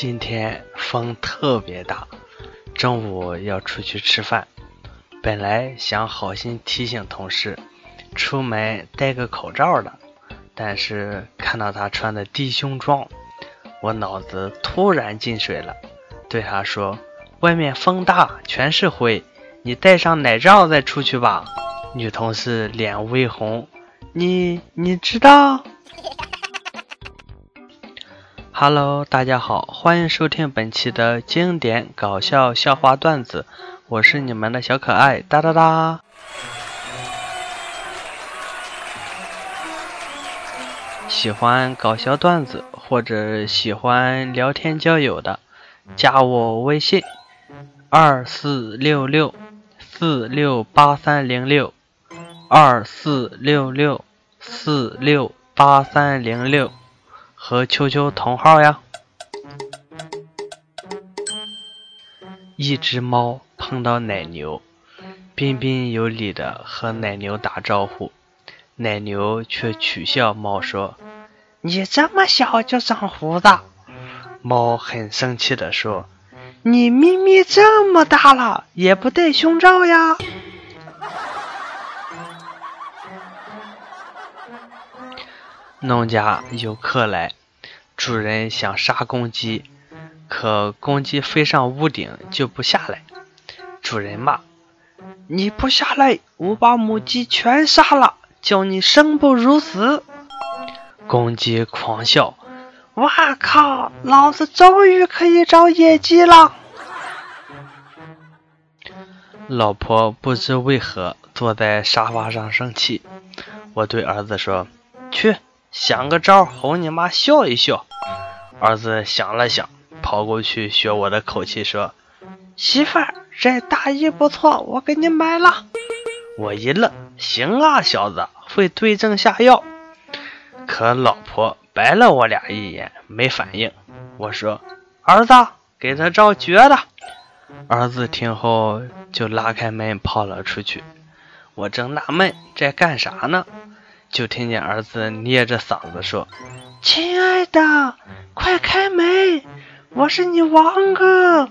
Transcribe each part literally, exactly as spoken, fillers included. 今天风特别大，中午要出去吃饭，本来想好心提醒同事出门戴个口罩的，但是看到他穿的低胸装，我脑子突然进水了，对他说：外面风大，全是灰，你戴上奶罩再出去吧。女同事脸微红，你你知道Hello， 大家好，欢迎收听本期的经典搞笑笑话段子，我是你们的小可爱哒哒哒。喜欢搞笑段子或者喜欢聊天交友的，加我微信二四六六四六八三零六，二四六六四六八三零六，和Q Q同号呀。一只猫碰到奶牛，彬彬有礼的和奶牛打招呼，奶牛却取笑猫说：你这么小就长胡子。猫很生气的说：你咪咪这么大了也不戴胸罩呀。农家有客来，主人想杀公鸡，可公鸡飞上屋顶就不下来，主人骂：你不下来，我把母鸡全杀了，叫你生不如死。公鸡狂笑：哇靠，老子终于可以找野鸡了。老婆不知为何坐在沙发上生气，我对儿子说：去想个招哄你妈笑一笑。儿子想了想，跑过去学我的口气说：媳妇儿，这大衣不错，我给你买了。我一愣，行啊小子，会对症下药。可老婆白了我俩一眼，没反应。我说：儿子，给他招绝的。儿子听后就拉开门跑了出去。我正纳闷在干啥呢，就听见儿子捏着嗓子说：亲爱的，快开门，我是你王哥。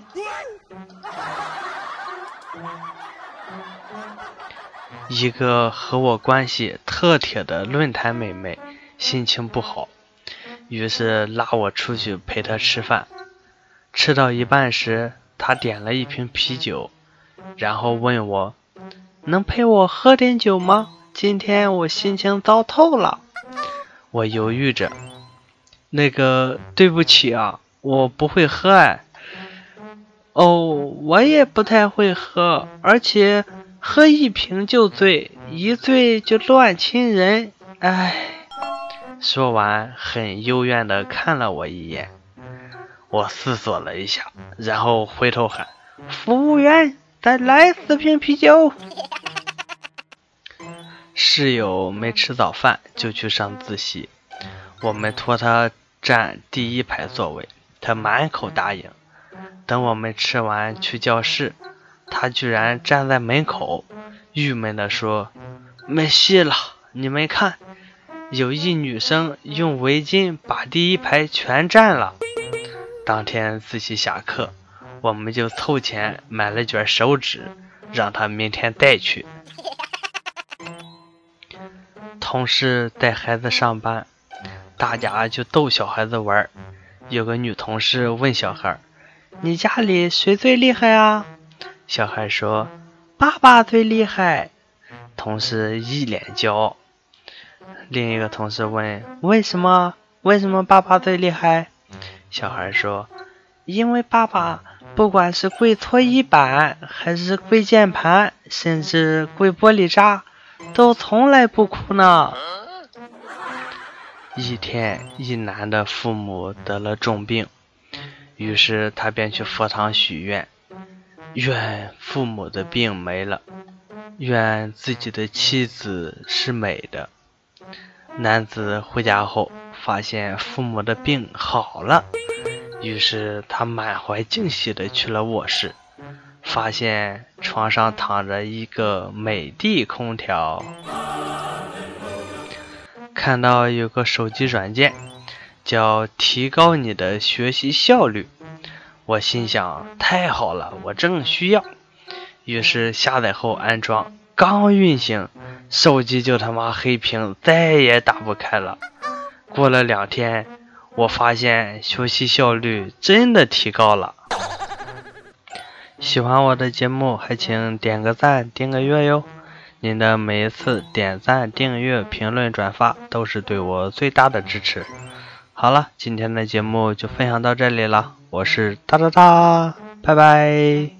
一个和我关系特铁的论坛妹妹心情不好，于是拉我出去陪她吃饭。吃到一半时，她点了一瓶啤酒，然后问我：能陪我喝点酒吗？今天我心情糟透了。我犹豫着，那个对不起啊，我不会喝哎。哦，我也不太会喝，而且喝一瓶就醉，一醉就乱亲人，哎。说完很幽怨的看了我一眼，我思索了一下，然后回头喊：服务员，再来四瓶啤酒。室友没吃早饭就去上自习，我们托他占第一排座位，他满口答应。等我们吃完去教室，他居然站在门口，郁闷地说：没戏了，你们看，有一女生用围巾把第一排全占了。当天自习下课，我们就凑钱买了卷手纸，让他明天带去。同事带孩子上班，大家就逗小孩子玩。有个女同事问小孩：你家里谁最厉害啊？小孩说：爸爸最厉害。同事一脸骄傲。另一个同事问：为什么为什么爸爸最厉害？小孩说：因为爸爸不管是跪搓衣板，还是跪键盘，甚至跪玻璃渣，都从来不哭呢。一天，一男的父母得了重病，于是他便去佛堂许愿，愿父母的病没了，愿自己的妻子是美的。男子回家后发现父母的病好了，于是他满怀惊喜的去了卧室，发现床上躺着一个美的空调。看到有个手机软件叫提高你的学习效率，我心想太好了，我正需要。于是下载后安装，刚运行手机就他妈黑屏，再也打不开了。过了两天，我发现学习效率真的提高了。喜欢我的节目还请点个赞订个阅哟，您的每一次点赞订阅评论转发都是对我最大的支持。好了，今天的节目就分享到这里了，我是哒哒哒，拜拜。